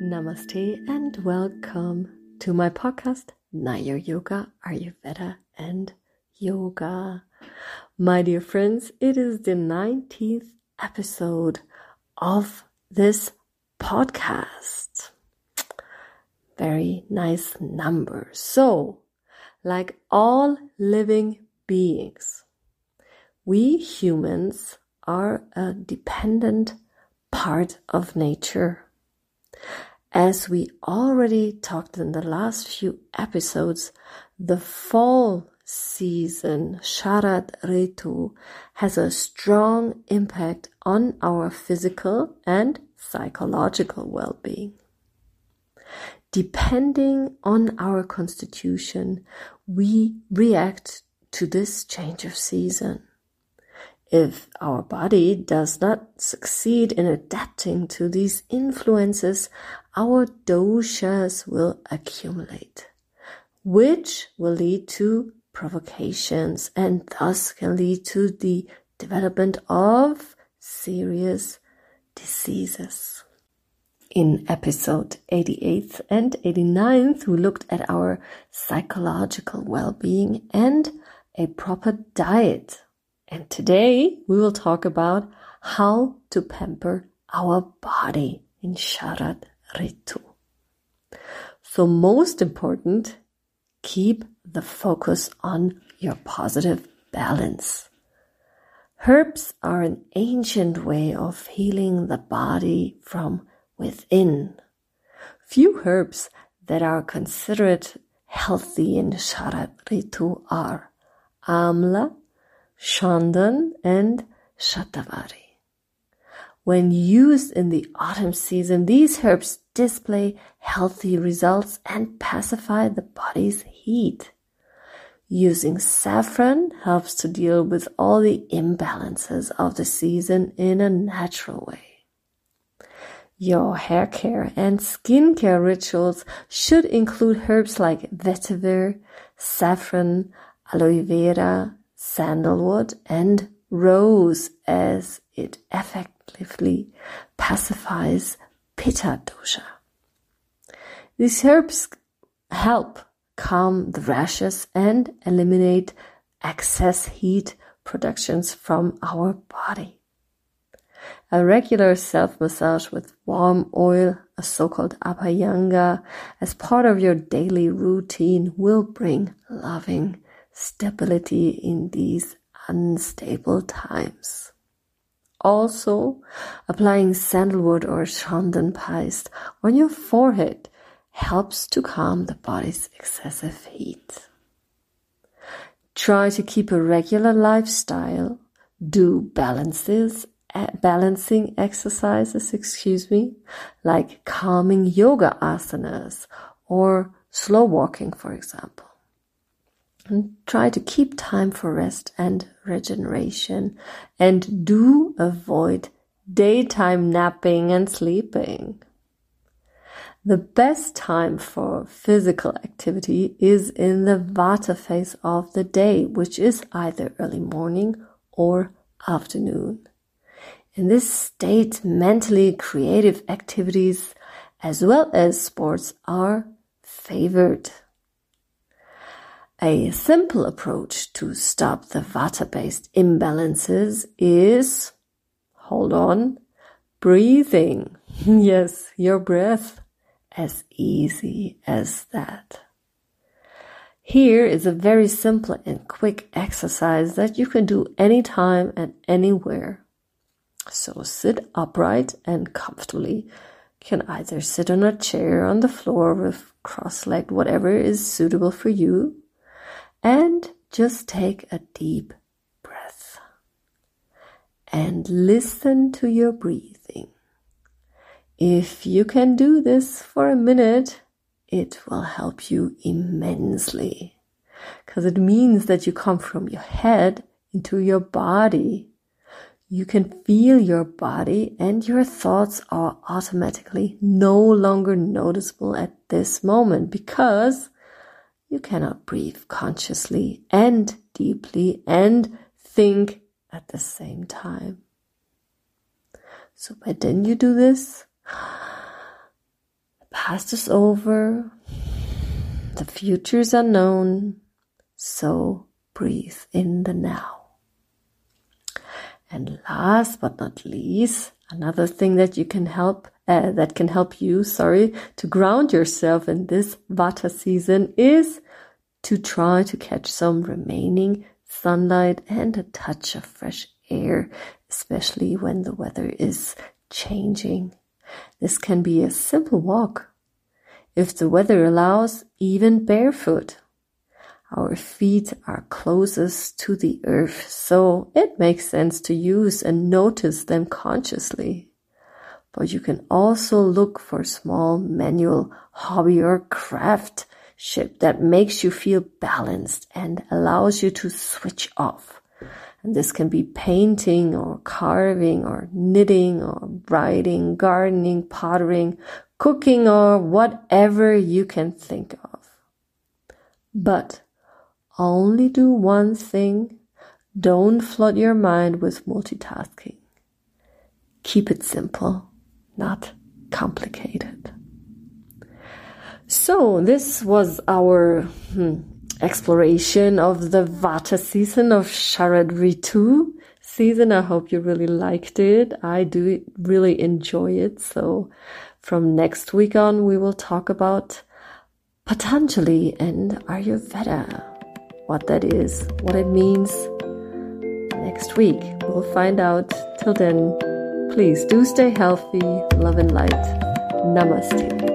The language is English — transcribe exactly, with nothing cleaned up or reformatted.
Namaste and welcome to my podcast, Naya Yoga, Ayurveda and Yoga. My dear friends, it is the nineteenth episode of this podcast. Very nice number. So, like all living beings, we humans are a dependent part of nature. As we already talked in the last few episodes, the fall season, Sharad Ritu, has a strong impact on our physical and psychological well-being. Depending on our constitution, we react to this change of season. If our body does not succeed in adapting to these influences, our doshas will accumulate, which will lead to provocations and thus can lead to the development of serious diseases. In episode eighty-eighth and eighty-ninth, we looked at our psychological well-being and a proper diet. And today we will talk about how to pamper our body in Sharad Ritu. So most important, keep the focus on your positive balance. Herbs are an ancient way of healing the body from within. Few herbs that are considered healthy in Sharad Ritu are Amla, Chandan and Shatavari. When used in the autumn season, these herbs display healthy results and pacify the body's heat. Using saffron helps to deal with all the imbalances of the season in a natural way. Your hair care and skin care rituals should include herbs like vetiver, saffron, aloe vera, sandalwood and rose, as it effectively pacifies pitta dosha. These herbs help calm the rashes and eliminate excess heat productions from our body. A regular self-massage with warm oil, a so-called abhyanga, as part of your daily routine will bring loving stability in these unstable times. Also, applying sandalwood or chandan paste on your forehead helps to calm the body's excessive heat. Try to keep a regular lifestyle. Do balances, balancing exercises, excuse me, like calming yoga asanas or slow walking, for example. And try to keep time for rest and regeneration, and do avoid daytime napping and sleeping. The best time for physical activity is in the vata phase of the day, which is either early morning or afternoon. In this state, mentally creative activities as well as sports are favored. A simple approach to stop the vata-based imbalances is, hold on, breathing. Yes, your breath. As easy as that. Here is a very simple and quick exercise that you can do anytime and anywhere. So sit upright and comfortably. You can either sit on a chair, on the floor, with cross-legged, whatever is suitable for you. And just take a deep breath and listen to your breathing. If you can do this for a minute, it will help you immensely, because it means that you come from your head into your body. You can feel your body, and your thoughts are automatically no longer noticeable at this moment, because you cannot breathe consciously and deeply and think at the same time. So by then you do this, past is over, the future is unknown, so breathe in the now. And last but not least, another thing that you can help uh, that can help you, sorry, to ground yourself in this Vata season is to try to catch some remaining sunlight and a touch of fresh air, especially when the weather is changing. This can be a simple walk. If the weather allows, even barefoot. Our feet are closest to the earth, so it makes sense to use and notice them consciously. But you can also look for small manual hobby or craftship that makes you feel balanced and allows you to switch off. And this can be painting or carving or knitting or writing, gardening, pottery, cooking, or whatever you can think of. But only do one thing. Don't flood your mind with multitasking. Keep it simple, not complicated. So this was our hmm, exploration of the Vata season of Sharad Ritu season. I hope you really liked it. I do really enjoy it. So from next week on, we will talk about Patanjali and Ayurveda. What that is, what it means. Next week, we'll find out. Till then, please do stay healthy, love and light. Namaste.